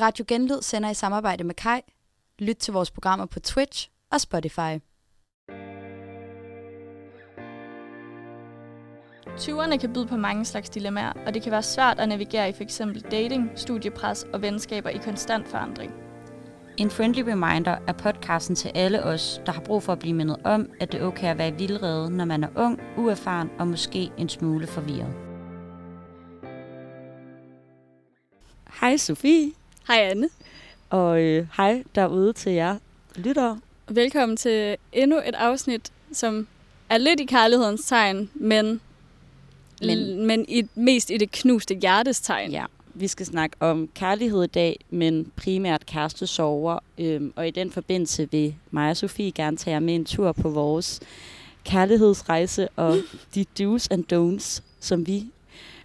Radio Genlyd sender i samarbejde med Kai. Lyt til vores programmer på Twitch og Spotify. 20'erne kan byde på mange slags dilemmaer, og det kan være svært at navigere i f.eks. dating, studiepres og venskaber i konstant forandring. En Friendly Reminder er podcasten til alle os, der har brug for at blive mindet om, at det er okay at være i vildrede, når man er ung, uerfaren og måske en smule forvirret. Hej Sofie. Hej Anne. Og hej derude til jer lyttere. Velkommen til endnu et afsnit, som er lidt i kærlighedens tegn, men mest i det knuste hjertes tegn. Ja. Vi skal snakke om kærlighed i dag, men primært kærestesorger. Og i den forbindelse vil mig og Sofie gerne tage jer med en tur på vores kærlighedsrejse og de do's and don'ts, som vi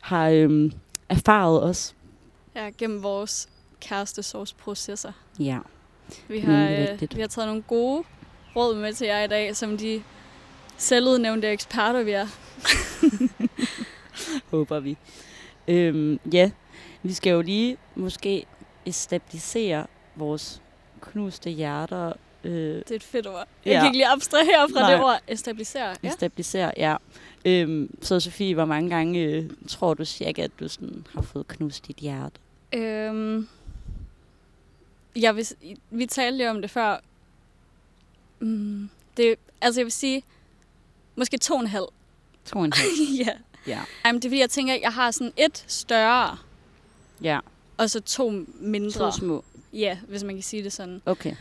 har erfaret os. Ja, gennem vores kærestesorgsprocesser. Ja. Vi har taget nogle gode råd med til jer i dag, som de selvudnævnte eksperter, vi er. Håber vi. Vi skal jo lige måske stabilisere vores knuste hjerter. Det er et fedt ord. Jeg kan ikke lige abstrahere fra det ord. Stabilisere. Ja. Stabilisere, ja. Så Sofie, hvor mange gange tror du cirka, at du sådan har fået knust dit hjerte? Vi talte jo om det før. Jeg vil sige, måske 2,5. 2,5? Ja. Ja. Jamen, det er fordi, jeg tænker, at jeg har sådan et større. Ja. Og så 2 mindre. 2 små. Ja, hvis man kan sige det sådan. Okay.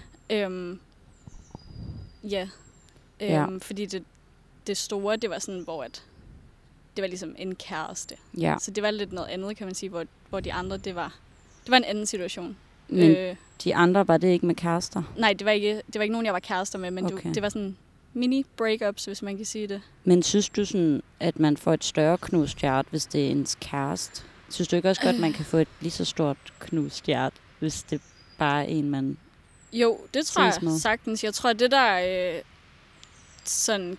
Fordi det store, det var sådan, hvor at det var ligesom en kæreste. Ja. Så det var lidt noget andet, kan man sige, hvor de andre, det var en anden situation. Men de andre, var det ikke med kærester? Nej, det var ikke nogen, jeg var kærester med, men okay. Det var sådan mini breakups, hvis man kan sige det. Men synes du sådan, at man får et større knust hjerte, hvis det er ens kæreste? Synes du ikke også godt, at man kan få et lige så stort knust hjerte, hvis det bare er en, man... Jo, det tror jeg sagtens. Jeg tror, det der sådan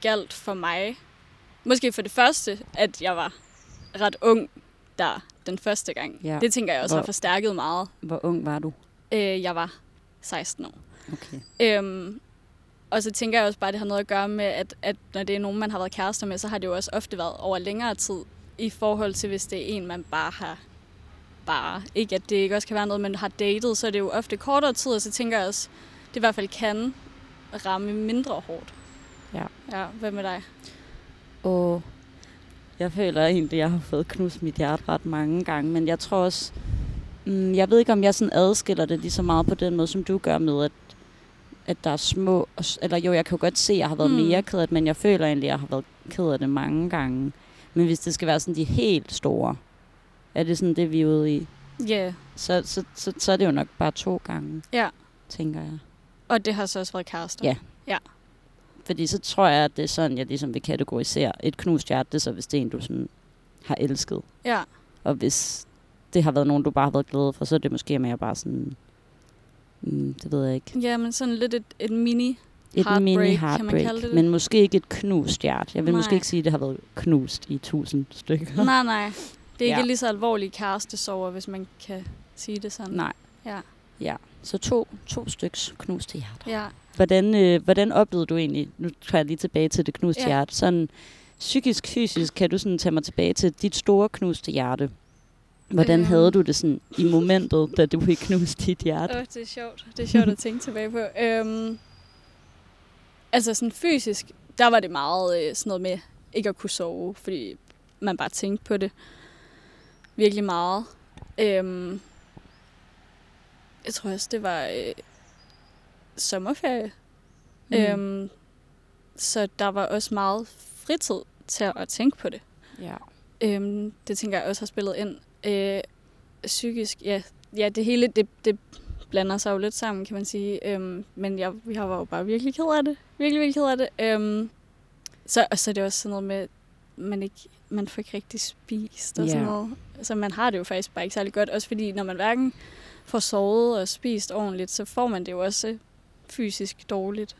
galt for mig, måske for det første, at jeg var ret ung der den første gang. Ja. Det tænker jeg også har forstærket meget. Hvor ung var du? Jeg var 16 år. Okay. Og så tænker jeg også bare, at det har noget at gøre med, at når det er nogen, man har været kærester med, så har det jo også ofte været over længere tid, i forhold til, hvis det er en, man bare har... Ikke, at det ikke også kan være noget, man har datet, så er det jo ofte kortere tid, og så tænker jeg også, det i hvert fald kan ramme mindre hårdt. Ja. Ja, hvad med dig? Og jeg føler egentlig, at jeg har fået knust mit hjerte ret mange gange, men jeg tror også... jeg ved ikke, om jeg sådan adskiller det lige så meget på den måde, som du gør med, at der er små... Eller jo, jeg kan jo godt se, at jeg har været mere ked af det, men jeg føler egentlig, at jeg har været ked af det mange gange. Men hvis det skal være sådan de helt store, er det sådan det, vi er ude i? Ja. Yeah. Så er det jo nok bare 2 gange, tænker jeg. Og det har så også været kærester? Ja. Ja. Fordi så tror jeg, at det er sådan, jeg ligesom vil kategorisere et knust hjerte, det er så hvis det er en, du sådan har elsket. Ja. Og hvis det har været nogen, du bare har været glad for, så er det måske mere bare sådan, det ved jeg ikke. Ja, men sådan lidt et mini... Et mini-heartbreak, kan man kalde det. Men måske ikke et knust hjerte. Jeg vil måske ikke sige, at det har været knust i 1000 stykker. Nej. Det er ikke lige så alvorlige kærestesorger, hvis man kan sige det sådan. Nej. Ja. Så 2 styks knuste hjerter. Ja. Hvordan oplevede du egentlig, nu tager jeg lige tilbage til det knuste hjerte, sådan psykisk, fysisk, kan du sådan tage mig tilbage til dit store knuste hjerte? Hvordan havde du det sådan i momentet, da du fik knust dit hjerte? Det er sjovt. Det er sjovt at tænke tilbage på. Altså sådan fysisk, der var det meget sådan noget med ikke at kunne sove, fordi man bare tænkte på det virkelig meget. Jeg tror også, det var sommerferie. Så der var også meget fritid til at tænke på det. Ja. Det tænker jeg også har spillet ind. Psykisk, ja, det hele, det blander sig jo lidt sammen, kan man sige. Men jeg var jo bare virkelig ked af det. Virkelig, virkelig ked af det. Så er det også sådan noget med, at man får ikke rigtig spist og sådan noget. Så man har det jo faktisk bare ikke særlig godt. Også fordi, når man hverken får sovet og spist ordentligt, så får man det jo også fysisk dårligt.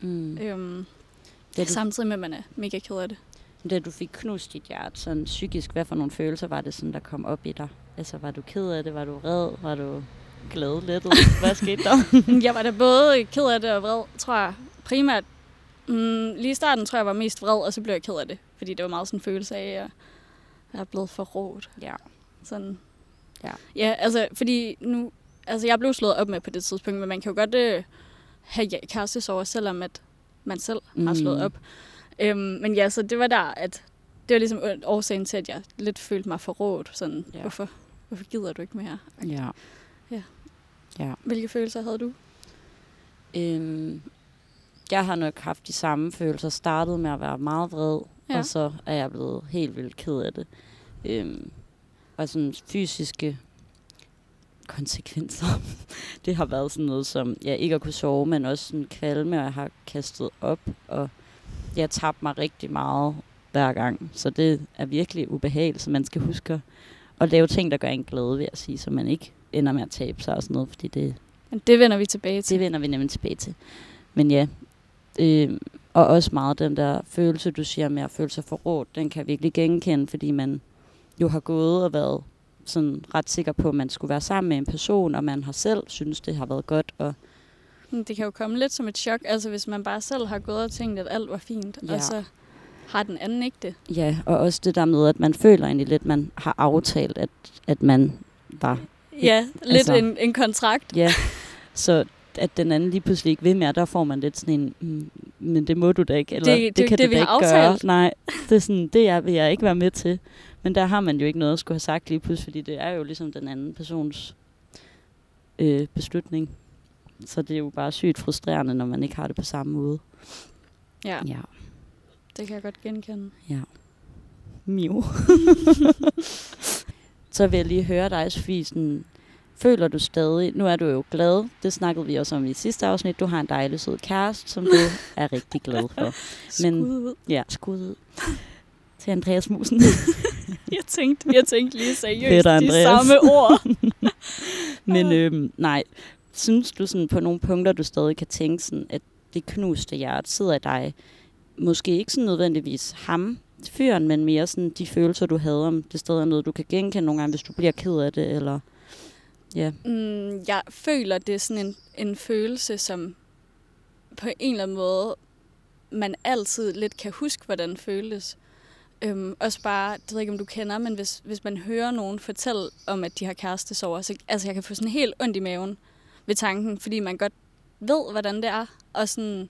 Samtidig med, at man er mega ked af det. Da du fik knust dit hjerte, sådan psykisk, hvad for nogle følelser var det, sådan, der kom op i dig? Altså, var du ked af det? Var du vred? Var du... glad lettet. Hvad skete der? Jeg var da både ked af det og vred, tror jeg. Primært. Lige i starten tror jeg, var mest vred, og så blev jeg ked af det. Fordi det var meget sådan en følelse af, at jeg er blevet forrådt. Ja. Sådan. Ja. Ja, altså, fordi nu... Altså, jeg blev slået op med på det tidspunkt, men man kan jo godt have kærestesorger, selvom at man selv har slået op. Men ja, så det var der, at... Det var ligesom årsagen til, at jeg lidt følte mig forrådt. Sådan, ja. Hvorfor gider du ikke mere? Okay. Ja. Ja. Ja. Hvilke følelser havde du? Jeg har nok haft de samme følelser. Startede med at være meget vred, ja. Og så er jeg blevet helt vildt ked af det. Og sådan fysiske konsekvenser. Det har været sådan noget som, jeg ikke at kunne sove, men også sådan kvalme, og jeg har kastet op. Og jeg tabte mig rigtig meget hver gang. Så det er virkelig ubehageligt, så man skal huske at lave ting, der gør en glæde ved at sige, så man ikke ender med at tabe sig og sådan noget. Fordi det, men det vender vi tilbage til. Det vender vi nemlig tilbage til. Men ja, og også meget den der følelse, du siger med at føle sig forrådt, den kan jeg virkelig genkende, fordi man jo har gået og været sådan ret sikker på, at man skulle være sammen med en person, og man har selv synes det har været godt. Og det kan jo komme lidt som et chok, altså hvis man bare selv har gået og tænkt, at alt var fint, ja. Og så har den anden ikke det. Ja, og også det der med, at man føler egentlig lidt, man har aftalt, at man var... Ja, lidt altså, en kontrakt. Ja, så... at den anden lige pludselig ikke vil mere, der får man lidt sådan en, men det må du da ikke, eller det kan det, du da ikke gøre. Nej, det er sådan, det vil jeg ikke være med til. Men der har man jo ikke noget at skulle have sagt lige pludselig, fordi det er jo ligesom den anden persons beslutning. Så det er jo bare sygt frustrerende, når man ikke har det på samme måde. Ja, ja. Det kan jeg godt genkende. Ja. Mio. Så vil jeg lige høre dig, Sofie, sådan... Føler du stadig, nu er du jo glad, det snakkede vi også om i sidste afsnit, du har en dejlig sød kæreste, som du er rigtig glad for. Men, skud. Ja, skud til Andreas Musen. jeg tænkte lige seriøst Peter, de samme ord. Men nej, synes du sådan, på nogle punkter, du stadig kan tænke, sådan, at det knuste hjerte sidder i dig? Måske ikke sådan nødvendigvis ham, fyren, men mere sådan de følelser, du havde om det stadig er noget, du kan genkende nogle gange, hvis du bliver ked af det, eller... Yeah. Jeg føler, det er sådan en følelse, som på en eller anden måde, man altid lidt kan huske, hvordan føles. Også bare, det ved jeg ikke, om du kender, men hvis man hører nogen fortælle om, at de har kærestesorger, så altså, jeg kan få sådan helt ondt i maven ved tanken, fordi man godt ved, hvordan det er. Og sådan,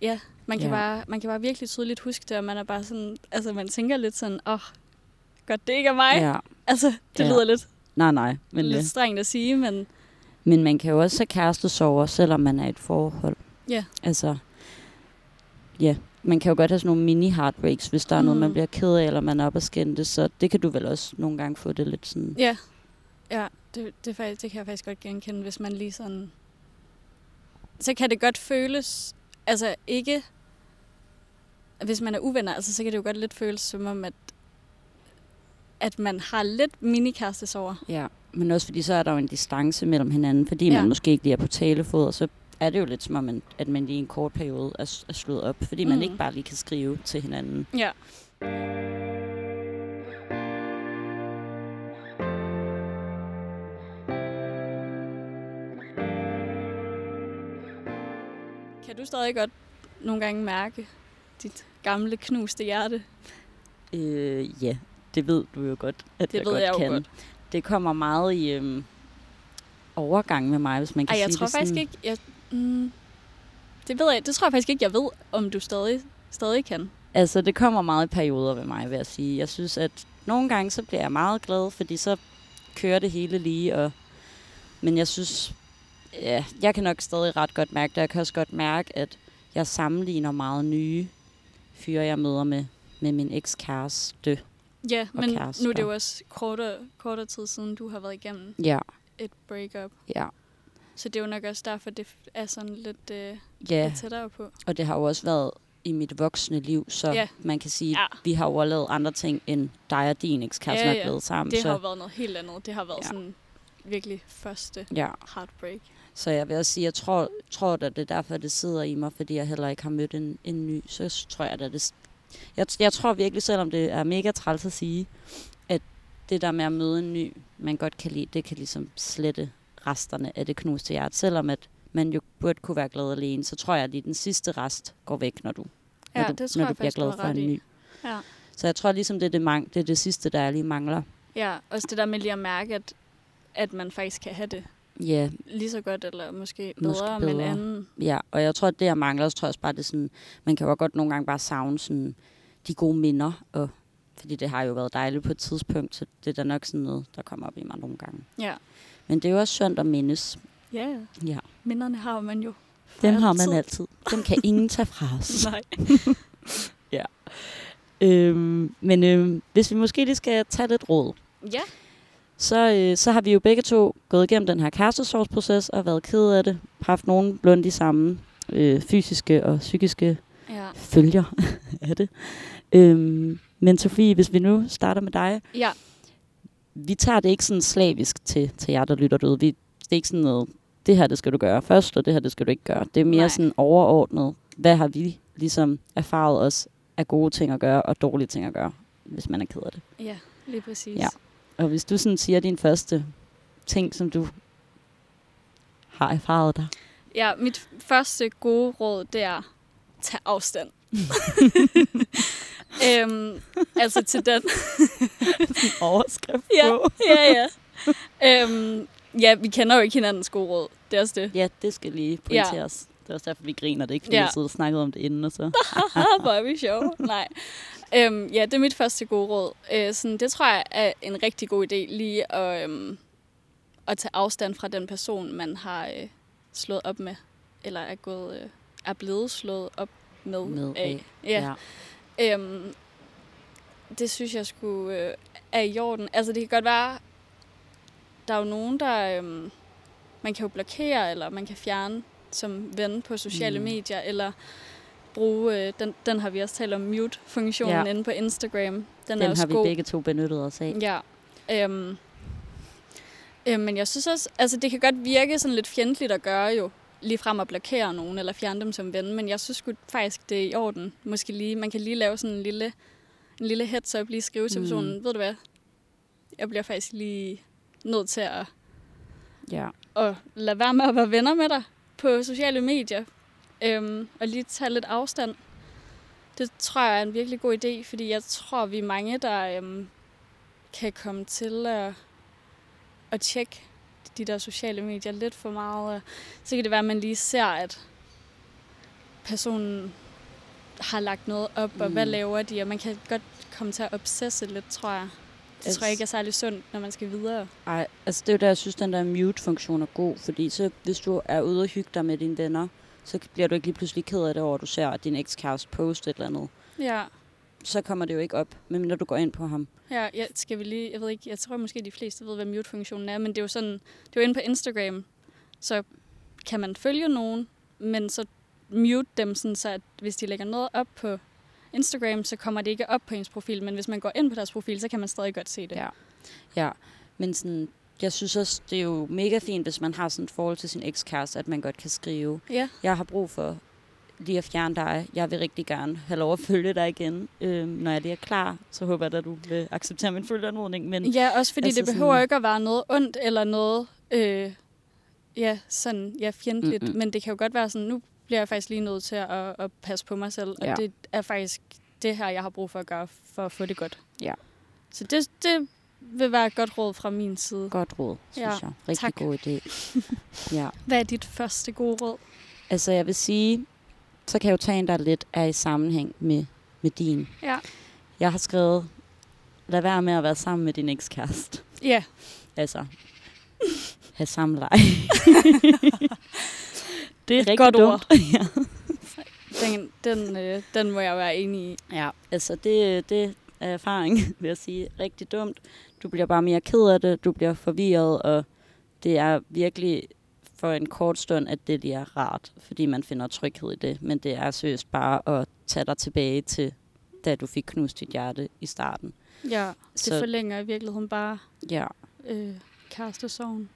ja, man kan bare virkelig tydeligt huske det, og man er bare sådan, altså man tænker lidt sådan, godt det ikke er mig. Yeah. Altså, det lyder lidt... Nej. Men lidt strengt at sige, men... Men man kan jo også have kærestesorger, selvom man er i et forhold. Ja. Yeah. Altså, ja. Man kan jo godt have sådan nogle mini-heartbreaks, hvis der er noget, man bliver ked af, eller man er op og skændte, så det kan du vel også nogle gange få det lidt sådan... Ja. Ja, det kan jeg faktisk godt genkende, hvis man lige sådan... Så kan det godt føles, altså ikke... Hvis man er uvenner, altså, så kan det jo godt lidt føles som om, at man har lidt minikærestesorger. Ja, men også fordi så er der jo en distance mellem hinanden, fordi man måske ikke lige er på talefod, og så er det jo lidt som om, at man lige i en kort periode er slået op, fordi man ikke bare lige kan skrive til hinanden. Ja. Kan du stadig godt nogle gange mærke dit gamle knuste hjerte? Ja. Det ved du jo godt, at det godt kan. Godt. Det kommer meget i overgang med mig, hvis man kan sige det sådan. Det tror jeg faktisk ikke, jeg ved, om du stadig kan. Altså, det kommer meget i perioder ved mig, vil jeg sige. Jeg synes, at nogle gange, så bliver jeg meget glad, fordi så kører det hele lige. Men jeg synes, ja, jeg kan nok stadig ret godt mærke det. Jeg kan også godt mærke, at jeg sammenligner meget nye fyre, jeg møder med min ekskæreste. Ja, men kærester. Nu er det jo også kortere tid siden, du har været igennem et breakup. Ja. Så det er jo nok også derfor, det er sådan lidt, lidt tættere på. Og det har jo også været i mit voksne liv, så man kan sige, at vi har jo lavet andre ting, end dig og din ekskæreste er blevet sammen. Det har jo været noget helt andet. Det har været sådan virkelig første heartbreak. Så jeg vil også sige, at jeg tror da, det er derfor, det sidder i mig, fordi jeg heller ikke har mødt en ny. Så tror jeg da, det... Jeg tror virkelig, selvom det er mega træls at sige, at det der med at møde en ny, man godt kan lide, det kan ligesom slette resterne af det knuste hjerte. Selvom at man jo burde kunne være glad alene, så tror jeg, at lige den sidste rest går væk, når du bliver glad for en ny. Ja. Så jeg tror ligesom, det er det sidste, der jeg lige mangler. Ja, også det der med lige at mærke, at man faktisk kan have det. Ja. Lige så godt, eller måske bedre. Med en anden. Ja, og jeg tror, at det, jeg mangler, så tror jeg også bare, det sådan, man kan jo godt nogle gange bare savne sådan, de gode minder, og fordi det har jo været dejligt på et tidspunkt, så det er da nok sådan noget, der kommer op i mig nogle gange. Ja. Men det er jo også sundt at mindes. Yeah. Ja. Minderne har man jo. Dem har man altid. Dem kan ingen tage fra os. Nej. Ja. Men hvis vi måske lige skal tage lidt råd. Ja. Så har vi jo begge to gået igennem den her kærestesorgsproces og været ked af det. Haft nogenlunde de samme fysiske og psykiske følger af det. Men Sofie, hvis vi nu starter med dig. Ja. Vi tager det ikke sådan slavisk til jer, der lytter derude. Det er ikke sådan noget, det her det skal du gøre først, og det her det skal du ikke gøre. Det er mere sådan overordnet. Hvad har vi ligesom erfaret os af gode ting at gøre og dårlige ting at gøre, hvis man er ked af det? Ja, lige præcis. Ja. Og hvis du sådan siger din første ting, som du har erfaret dig. Ja, mit første gode råd, det er tag afstand. Altså til den overskrift på. Ja. Ja, vi kender jo ikke hinandens gode råd. Det er også det. Ja, det skal lige pointeres. Ja. Det er også derfor, vi griner. Det er ikke, fordi vi sidder og snakkede om det inden. Og så. Hvor er vi sjove. Nej. Ja, det er mit første gode råd. Sådan, det tror jeg er en rigtig god idé, lige at tage afstand fra den person, man har slået op med. Eller er blevet slået op med af. Ja. Det synes jeg sgu er i orden. Altså, det kan godt være... Der er jo nogen, der man kan jo blokere, eller man kan fjerne som ven på sociale medier, eller bruge, den har vi også talt om, mute-funktionen inde på Instagram. Den er også god. Den har vi begge to benyttet os af. Ja. Men jeg synes også, altså det kan godt virke sådan lidt fjendtligt at gøre jo, lige frem at blokere nogen, eller fjerne dem som ven, men jeg synes faktisk, det er i orden. Måske lige, man kan lige lave sådan en lille heads-up, lige skrive til personen, ved du hvad, jeg bliver faktisk lige... nødt til at lade være med at være venner med dig på sociale medier, og lige tage lidt afstand. Det tror jeg er en virkelig god idé, fordi jeg tror, vi er mange, der kan komme til at tjekke de der sociale medier lidt for meget. Så kan det være, at man lige ser, at personen har lagt noget op, og hvad laver de, og man kan godt komme til at obsesse lidt, tror jeg. Det tror jeg ikke er særlig sundt, når man skal videre. Nej, altså det er jo der, jeg synes, den der mute-funktion er god. Fordi så, hvis du er ude og hygge dig med dine venner, så bliver du ikke lige pludselig ked af det over, at du ser, at din ekskæreste poster et eller andet. Ja. Så kommer det jo ikke op, medmindre du går ind på ham. Ja, jeg ved ikke, jeg tror måske, de fleste ved, hvad mute-funktionen er, men det er jo sådan, det er jo inde på Instagram, så kan man følge nogen, men så mute dem sådan, så at hvis de lægger noget op på Instagram, så kommer det ikke op på ens profil, men hvis man går ind på deres profil, så kan man stadig godt se det. Ja. Men sådan, jeg synes også, det er jo mega fint, hvis man har sådan et forhold til sin ekskæreste, at man godt kan skrive. Ja. Jeg har brug for lige at fjerne dig. Jeg vil rigtig gerne have lov at følge dig igen. Når jeg lige er klar, så håber jeg, at du vil acceptere min følgeanmodning. Men ja, også fordi altså det behøver sådan, ikke at være noget ondt eller noget fjendtligt, men det kan jo godt være sådan, nu bliver jeg faktisk lige nødt til at passe på mig selv. Ja. Og det er faktisk det her, jeg har brug for at gøre, for at få det godt. Ja. Så det vil være et godt råd fra min side. Godt råd, synes jeg. Rigtig god idé. Ja. Hvad er dit første gode råd? Altså, jeg vil sige, så kan jeg jo tage en, der lidt er i sammenhæng med din. Ja. Jeg har skrevet, lad være med at være sammen med din ekskæreste. Ja. Altså, have samleje. Det er et godt ord. Ja. Den må jeg være enig i. Ja, altså det er erfaring, vil jeg sige. Rigtig dumt. Du bliver bare mere ked af det. Du bliver forvirret, og det er virkelig for en kort stund, at det lige er rart, fordi man finder tryghed i det. Men det er seriøst bare at tage dig tilbage til, da du fik knust dit hjerte i starten. Ja, så det forlænger i virkeligheden bare... Ja.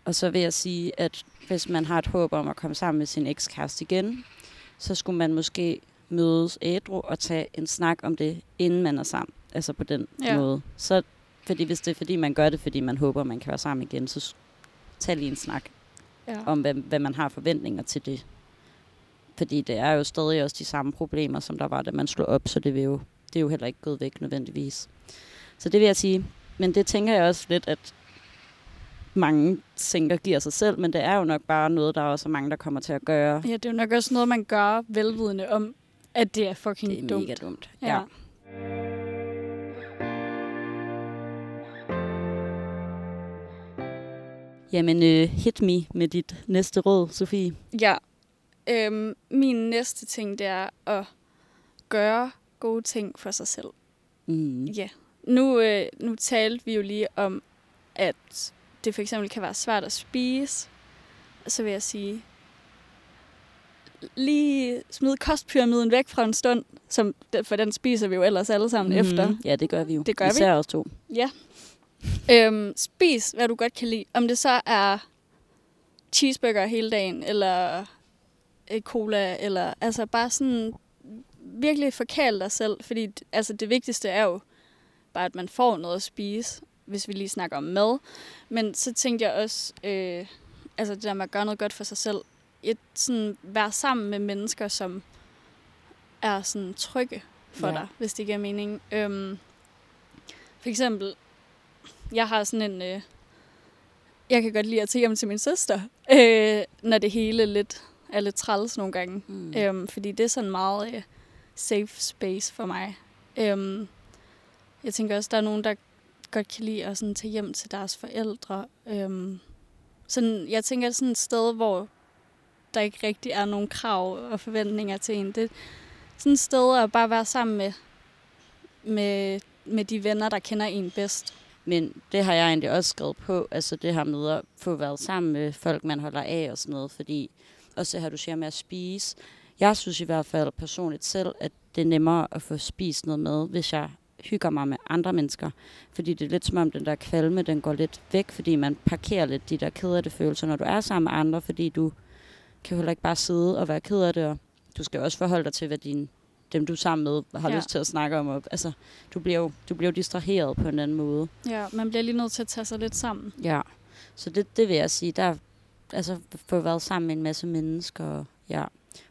Og så vil jeg sige, at hvis man har et håb om at komme sammen med sin ekskæreste igen, så skulle man måske mødes ædru og tage en snak om det, inden man er sammen. Altså på den måde. Så Fordi hvis det er fordi, man gør det, fordi man håber, man kan være sammen igen, så tag lige en snak om, hvad man har forventninger til det. Fordi det er jo stadig også de samme problemer, som der var, da man slog op, så det er jo heller ikke gået væk nødvendigvis. Så det vil jeg sige. Men det tænker jeg også lidt, at mange tænker giver sig selv, men det er jo nok bare noget, der er også mange, der kommer til at gøre. Ja, det er jo nok også noget, man gør velvidende om, at det er fucking dumt. Det er mega dumt, ja. Jamen, hit me med dit næste råd, Sofie. Ja, min næste ting, det er at gøre gode ting for sig selv. Mm. Ja, nu talte vi jo lige om, at det for eksempel kan være svært at spise. Så vil jeg sige, lige smid kostpyramiden væk fra en stund, for den spiser vi jo ellers alle sammen efter. Ja, det gør vi jo. Det gør især vi. Os to. Ja. Spis, hvad du godt kan lide. Om det så er cheeseburger hele dagen, eller cola, eller altså bare sådan virkelig forkæle dig selv. Fordi altså, det vigtigste er jo bare, at man får noget at spise, hvis vi lige snakker om mad. Men så tænkte jeg også, altså det der med at gøre noget godt for sig selv. Sådan, være sammen med mennesker, som er sådan trygge for dig, hvis det giver mening. For eksempel, jeg har sådan en... jeg kan godt lide at tage hjem til min søster, når det hele er lidt træls nogle gange. Mm. Fordi det er sådan meget safe space for mig. Jeg tænker også, der er nogen, der godt kan lide at sådan tage hjem til deres forældre. Sådan, jeg tænker, sådan et sted, hvor der ikke rigtig er nogen krav og forventninger til en. Det er sådan et sted at bare være sammen med de venner, der kender en bedst. Men det har jeg egentlig også skrevet på, altså det her med at få været sammen med folk, man holder af og sådan noget, fordi også har du siger med at spise. Jeg synes i hvert fald personligt selv, at det er nemmere at få spist noget med, hvis jeg hygger mig med andre mennesker. Fordi det er lidt som om den der kvalme, den går lidt væk, fordi man parkerer lidt de der ked af det følelser, når du er sammen med andre, fordi du kan heller ikke bare sidde og være ked af det, og du skal også forholde dig til, hvad dem du er sammen med har lyst til at snakke om. Og, altså, du bliver jo distraheret på en anden måde. Ja, man bliver lige nødt til at tage sig lidt sammen. Ja, så det vil jeg sige, der altså få været sammen med en masse mennesker. Ja.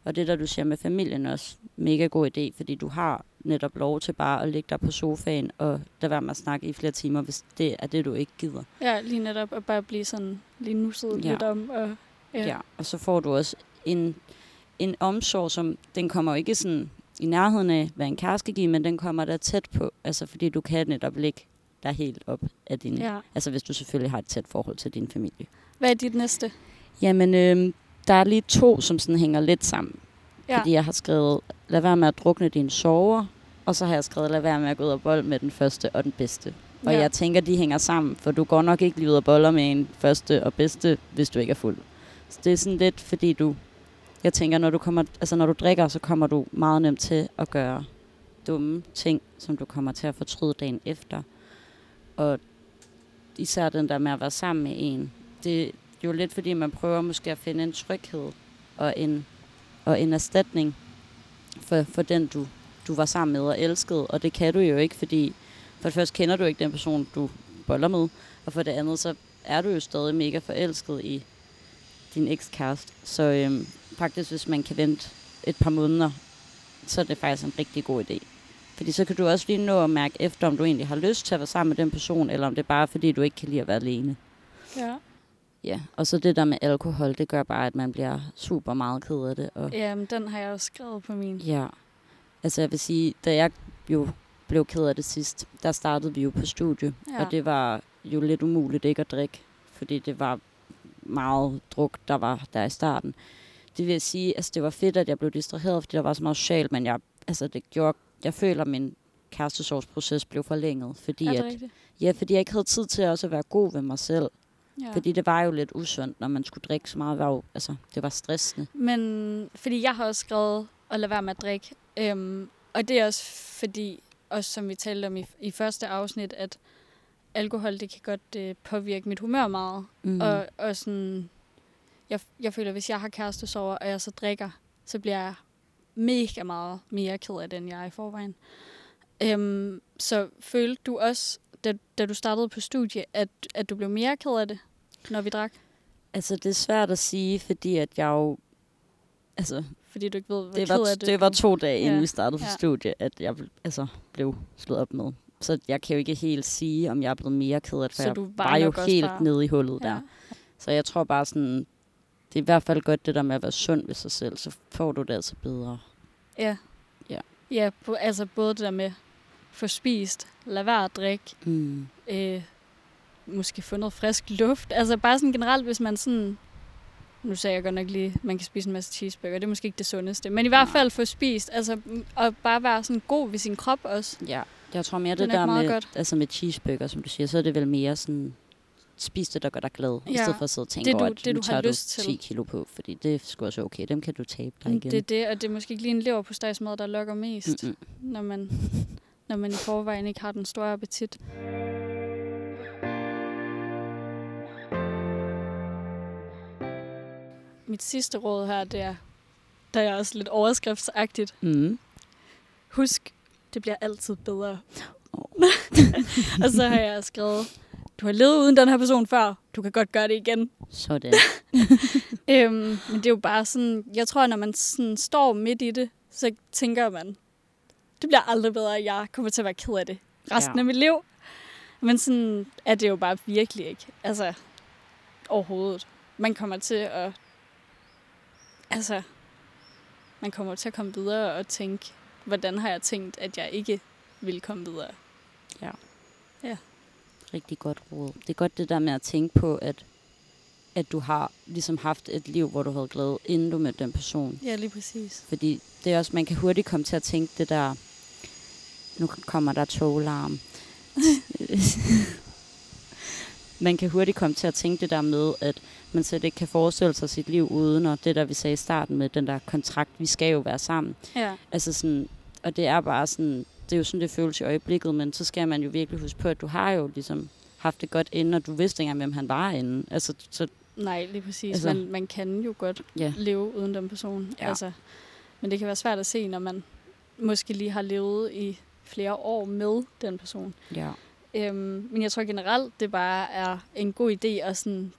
Og det der du siger med familien også, mega god idé, fordi du har netop lov til bare at ligge der på sofaen, og der være med at snakke i flere timer, hvis det er det, du ikke gider. Ja, lige netop, og bare blive sådan lige nusset lidt om, og ja, og så får du også en omsorg, som den kommer jo ikke sådan i nærheden af, hvad en kæreste skal give, men den kommer der tæt på, altså fordi du kan netop ligge der helt op af din, altså hvis du selvfølgelig har et tæt forhold til din familie. Hvad er dit næste? Jamen, der er lige to, som sådan hænger lidt sammen, fordi jeg har skrevet, lad være med at drukne dine sorger, og så har jeg skrevet, lad være med at gå ud og bold med den første og den bedste. Og jeg tænker, de hænger sammen, for du går nok ikke lige ud og boller med en første og bedste, hvis du ikke er fuld. Så det er sådan lidt, fordi jeg tænker, når du drikker, så kommer du meget nemt til at gøre dumme ting, som du kommer til at fortryde dagen efter. Og især den der med at være sammen med en. Det er jo lidt, fordi man prøver måske at finde en tryghed og en erstatning for den, du var sammen med og elskede. Og det kan du jo ikke, fordi for det første kender du ikke den person, du boller med. Og for det andet, så er du jo stadig mega forelsket i din ekskæreste. Så faktisk, hvis man kan vente et par måneder, så er det faktisk en rigtig god idé. Fordi så kan du også lige nå at mærke efter, om du egentlig har lyst til at være sammen med den person, eller om det er bare fordi, du ikke kan lide at være alene. Ja. Ja, og så det der med alkohol, det gør bare, at man bliver super meget ked af det. Og men den har jeg også skrevet på min. Ja, altså jeg vil sige, da jeg jo blev ked af det sidst, der startede vi jo på studie, og det var jo lidt umuligt ikke at drikke, fordi det var meget druk, der var der i starten. Det vil jeg sige, at altså, det var fedt, at jeg blev distraheret, fordi der var så meget socialt, men jeg føler, at min kærestesorgsproces blev forlænget. Fordi jeg ikke havde tid til også at være god ved mig selv. Ja. Fordi det var jo lidt usundt, når man skulle drikke så meget. Det var stressende. Men fordi jeg har også skrevet at lade være med at drikke. Og det er også fordi, også som vi talte om i første afsnit, at alkohol, det kan godt påvirke mit humør meget. Mm. Og sådan, jeg føler, at hvis jeg har kærestesorger, og jeg så drikker, så bliver jeg mega meget mere ked af den, jeg er i forvejen. Så følte du også da du startede på studie, at du blev mere ked af det, når vi drak? Altså, det er svært at sige, fordi at jeg jo... Altså, fordi du ikke ved, hvor ked af det. Det var 2 dage, inden vi startede på studie, at jeg blev slået op med. Så jeg kan jo ikke helt sige, om jeg er blevet mere ked af det, for jeg var jo helt nede i hullet der. Så jeg tror bare sådan... Det er i hvert fald godt det der med at være sund ved sig selv, så får du det altså bedre. Ja. Ja, ja, altså både det der med få spist, lad være at drikke, måske få noget frisk luft. Altså bare sådan generelt, hvis man sådan... Nu sagde jeg godt nok lige, man kan spise en masse cheeseburger, det er måske ikke det sundeste. Men i hvert fald få spist, altså og bare være sådan god ved sin krop også. Ja, jeg tror mere det der med, altså med cheeseburger, som du siger, så er det vel mere sådan... Spis det, der gør dig glad, i stedet for at sidde og tænke over, at nu tager du 10 kilo på, fordi det er sgu også okay, dem kan du tabe dig igen. Det er det, og det er måske ikke lige en leverpostejsmad, der lokker mest, når man i forvejen ikke har den store appetit. Mit sidste råd her, det er, der er også lidt overskriftsagtigt. Husk, det bliver altid bedre. Og så har jeg skrevet... Du har levet uden den her person før. Du kan godt gøre det igen. Sådan. Men det er jo bare sådan... Jeg tror, når man sådan står midt i det, så tænker man... Det bliver aldrig bedre, jeg kommer til at være ked af det resten af mit liv. Men sådan er det jo bare virkelig ikke. Altså, overhovedet. Man kommer til at... Altså... Man kommer til at komme videre og tænke... Hvordan har jeg tænkt, at jeg ikke vil komme videre? Ja. Ja. Rigtig godt råd. Det er godt det der med at tænke på, at du har ligesom haft et liv, hvor du havde glæde, inden du mødte den person. Ja, lige præcis. Fordi det er også, man kan hurtigt komme til at tænke det der, nu kommer der toglarm. Man kan hurtigt komme til at tænke det der med, at man slet ikke kan forestille sig sit liv uden, og det der vi sagde i starten med den der kontrakt, vi skal jo være sammen. Ja. Altså sådan, og det er bare sådan, det er jo sådan, det føles i øjeblikket, men så skal man jo virkelig huske på, at du har jo ligesom haft det godt inden, og du vidste ikke engang, hvem han var inden. Altså, så, nej, lige præcis. Altså, man kan jo godt leve uden den person. Ja. Altså, men det kan være svært at se, når man måske lige har levet i flere år med den person. Ja. Men jeg tror generelt, det bare er en god idé at sådan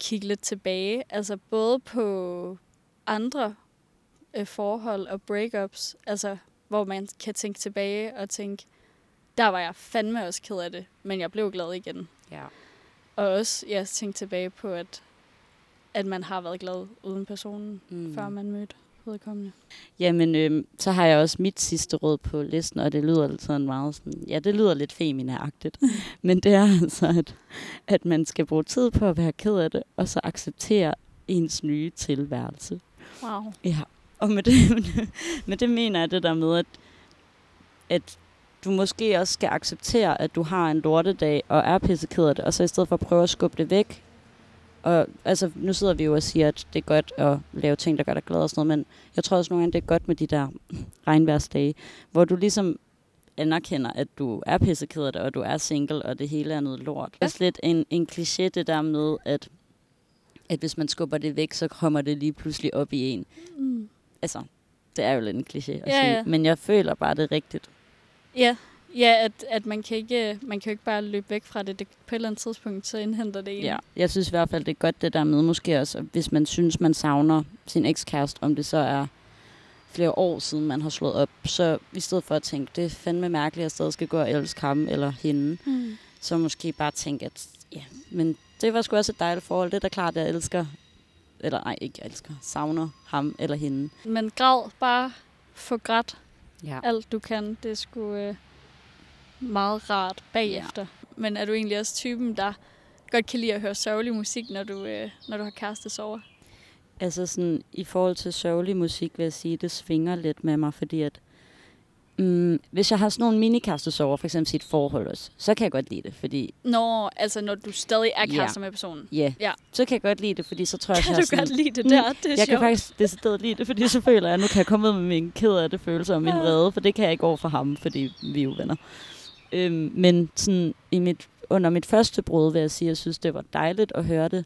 kigge lidt tilbage. Altså både på andre forhold og breakups, altså... Hvor man kan tænke tilbage og tænke, der var jeg fandme også ked af det, men jeg blev glad igen. Ja. Og også jeg tænkte tilbage på, at man har været glad uden personen, før man mødte vedkommende. Jamen, så har jeg også mit sidste råd på listen, og det lyder sådan meget sådan, ja, det lyder lidt feminagtigt, men det er altså, at man skal bruge tid på at være ked af det, og så acceptere ens nye tilværelse. Wow. Ja. Og med det mener jeg det der med, at du måske også skal acceptere, at du har en lortedag og er pisseked af det, og så i stedet for at prøve at skubbe det væk. Og altså, nu sidder vi jo og siger, at det er godt at lave ting, der gør dig glad og sådan noget, men jeg tror også nogle gange, det er godt med de der regnværsdage, hvor du ligesom anerkender, at du er pisseked af det, og du er single, og det hele er noget lort. Det er også lidt en kliché det der med, at hvis man skubber det væk, så kommer det lige pludselig op i en. Altså, det er jo lidt en kliché at sige, men jeg føler bare, det er rigtigt. Ja, ja, at man kan jo ikke bare løbe væk fra det. På et eller andet tidspunkt, så indhenter det en. Ja, jeg synes i hvert fald, det er godt det der med, måske også, hvis man synes, man savner sin ekskæreste, om det så er flere år siden, man har slået op, så i stedet for at tænke, det er fandme mærkeligt, at jeg stadig skal gå og elske ham eller hende, så måske bare tænke, at ja, men det var sgu også et dejligt forhold. Det er da klart, jeg elsker. Eller nej, ikke elsker. Savner ham eller hende. Men græd bare. Få grædt. Ja. Alt du kan. Det er sgu meget rart bagefter. Ja. Men er du egentlig også typen, der godt kan lide at høre sørgelig musik, når du har kærestesorger? Altså sådan, i forhold til sørgelig musik, vil jeg sige, det svinger lidt med mig, fordi at hvis jeg har sådan nogle mini-kærestesorger, for eksempel sit forhold også, så kan jeg godt lide det, fordi... Nå, altså når du stadig er kærester med personen. Ja, så kan jeg godt lide det, fordi så tror jeg... Kan du godt lide det der? Det er jeg sjovt. Kan faktisk decideret lide det, fordi så føler jeg, at nu kan jeg komme ud med min ked af det følelse og min vrede, for det kan jeg ikke over for ham, fordi vi er jo venner. Men sådan under mit første brud, vil jeg sige, at jeg synes, det var dejligt at høre det.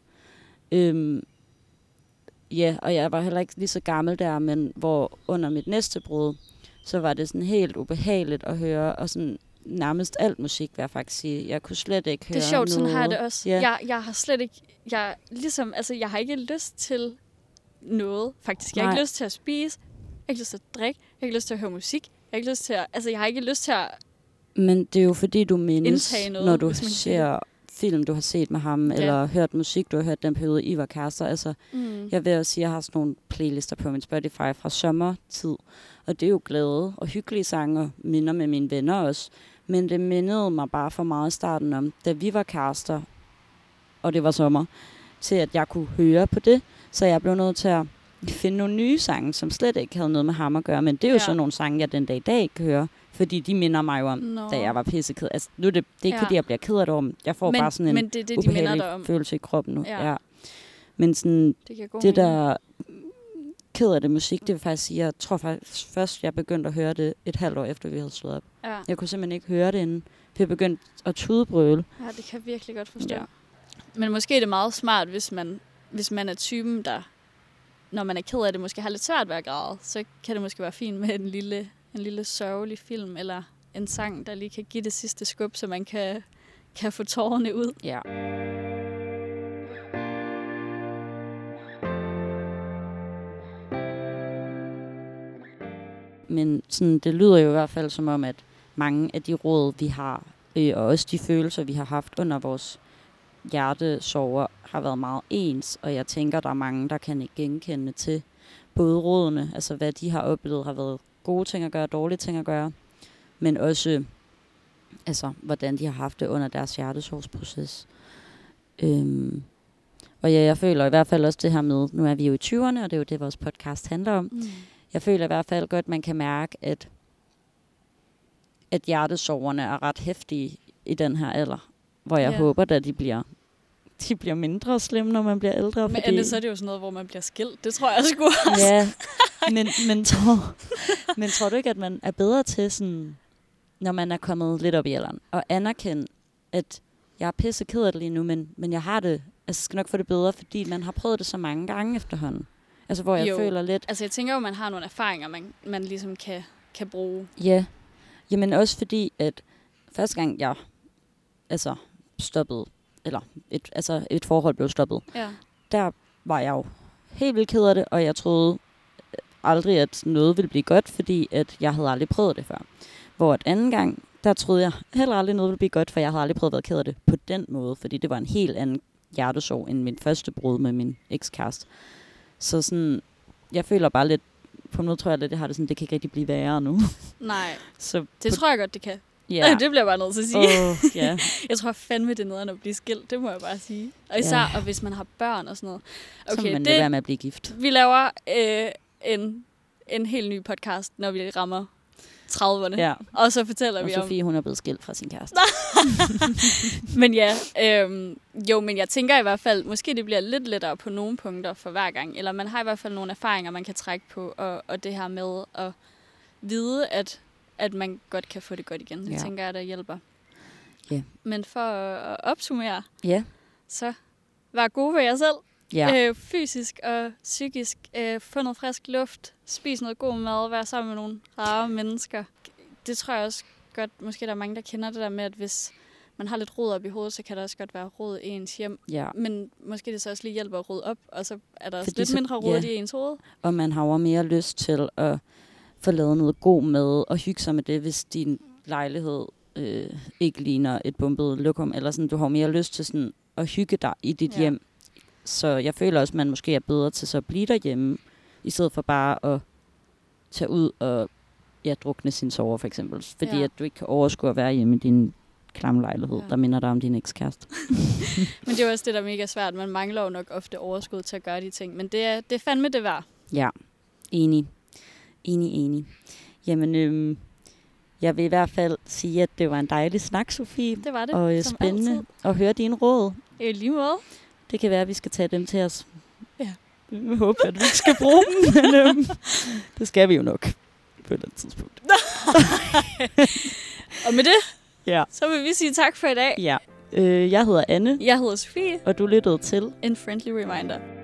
Og jeg var heller ikke lige så gammel der, men hvor under mit næste brud... Så var det sådan helt ubehageligt at høre, og sådan, nærmest alt musik, vil jeg faktisk sige. Jeg kunne slet ikke høre noget. Det er sjovt, sådan har jeg det også. Yeah. Jeg har slet ikke... Jeg har ikke lyst til noget, faktisk. Jeg har ikke lyst til at spise. Jeg har ikke lyst til at drikke. Jeg har ikke lyst til at høre musik. Jeg har ikke lyst til at... Altså, jeg har ikke lyst til at... Men det er jo fordi, du mindes, noget, når du ser film, du har set med ham, eller hørt musik, du har hørt den periode, I var kærester. Altså, jeg vil også sige, at jeg har sådan nogle playlister på min Spotify fra sommertid. Og det er jo glade og hyggelige sange, og minder med mine venner også. Men det mindede mig bare for meget i starten om, da vi var kærester, og det var sommer, til at jeg kunne høre på det. Så jeg blev nødt til at finde nogle nye sange, som slet ikke havde noget med ham at gøre. Men det er jo sådan nogle sange, jeg den dag i dag ikke kan høre. Fordi de minder mig om, da jeg var pisseked. Altså, nu er det er ikke fordi, jeg bliver ked af det om. Jeg får bare sådan en ubehagelig følelse i kroppen nu. Ja. Ja. Men sådan, det der ked af det musik, det vil faktisk sige, jeg tror faktisk først, jeg begyndte at høre det et halvt år efter, vi havde slået op. Ja. Jeg kunne simpelthen ikke høre det inden. Vi begyndte at tudebrøle. Ja, det kan jeg virkelig godt forstå. Ja. Men måske er det meget smart, hvis man er typen, der, når man er ked af det, måske har lidt svært ved at græde. Så kan det måske være fint med en lille sørgelig film, eller en sang, der lige kan give det sidste skub, så man kan få tårerne ud. Ja. Men sådan, det lyder jo i hvert fald som om, at mange af de råd, vi har, og også de følelser, vi har haft under vores hjertesorger, har været meget ens, og jeg tænker, der er mange, der kan ikke genkende til både rådene, altså hvad de har oplevet, har været gode ting at gøre, dårlige ting at gøre, men også hvordan de har haft det under deres hjertesorgsproces. Og jeg føler i hvert fald også det her med, nu er vi jo i 20'erne, og det er jo det, vores podcast handler om. Mm. Jeg føler i hvert fald godt, man kan mærke, at hjertesorgerne er ret heftige i den her alder, hvor jeg håber, at de bliver mindre slemme, når man bliver ældre. Men fordi... så er det jo sådan noget, hvor man bliver skilt. Det tror jeg sgu også. Ja, men tror du ikke, at man er bedre til, sådan, når man er kommet lidt op i alderen, og anerkende, at jeg er pisse ked af det lige nu, men jeg har det, altså skal nok få det bedre, fordi man har prøvet det så mange gange efterhånden. Altså hvor jeg føler lidt... Altså jeg tænker jo, man har nogle erfaringer, man ligesom kan bruge. Ja, jamen også fordi, at første gang jeg stoppede, eller et forhold blev stoppet, der var jeg jo helt vildt ked af det, og jeg troede aldrig, at noget ville blive godt, fordi at jeg havde aldrig prøvet det før. Hvor et anden gang, der troede jeg heller aldrig, noget ville blive godt, for jeg havde aldrig prøvet at være ked af det på den måde, fordi det var en helt anden hjertesorg end min første brud med min ekskæreste. Så sådan, jeg føler bare lidt, på noget tror jeg lidt, det kan ikke rigtig blive værre nu. Nej, så det tror jeg godt, det kan. Yeah. Det bliver jeg bare nødt til at sige. Jeg tror fandme, det er noget, at blive skilt. Det må jeg bare sige. Og især, og hvis man har børn og sådan noget. Okay, så må man lade være med at blive gift. Vi laver en helt ny podcast, når vi rammer 30'erne. Yeah. Og så fortæller vi om... Og Sofie, hun er blevet skilt fra sin kæreste. Men men jeg tænker i hvert fald, måske det bliver lidt lettere på nogle punkter for hver gang. Eller man har i hvert fald nogle erfaringer, man kan trække på. Og det her med at vide, at man godt kan få det godt igen. Det tænker jeg, der hjælper. Yeah. Men for at opsummere, så vær gode ved jer selv. Yeah. Fysisk og psykisk. Få noget frisk luft. Spis noget god mad. Vær sammen med nogle rare mennesker. Det tror jeg også godt, måske der er mange, der kender det der med, at hvis man har lidt rod op i hovedet, så kan der også godt være rod i ens hjem. Yeah. Men måske det så også lige hjælper at rode op, og så er der også lidt mindre rod i ens hoved. Og man har jo mere lyst til at få lavet noget god mad og hygge sig med det, hvis din lejlighed ikke ligner et bumpet lokum, eller sådan, du har mere lyst til sådan at hygge dig i dit hjem. Så jeg føler også, at man måske er bedre til så at blive derhjemme, i stedet for bare at tage ud og drukne sine sorger, for eksempel. Fordi at du ikke kan overskue at være hjemme i din klamme lejlighed, der minder dig om din ekskæreste. Men det er også det, der er mega svært. Man mangler jo nok ofte overskud til at gøre de ting. Men det er fandme det værd. Ja, enig. Jamen, jeg vil i hvert fald sige, at det var en dejlig snak, Sofie. Det var det. Og spændende at høre dine råd. I lige måde. Det kan være, at vi skal tage dem til os. Ja. Jeg håber, at vi ikke skal bruge dem, men det skal vi jo nok på et eller andet tidspunkt. Og med det, så vil vi sige tak for i dag. Ja. Jeg hedder Anne. Jeg hedder Sofie. Og du lyttede til En Friendly Reminder.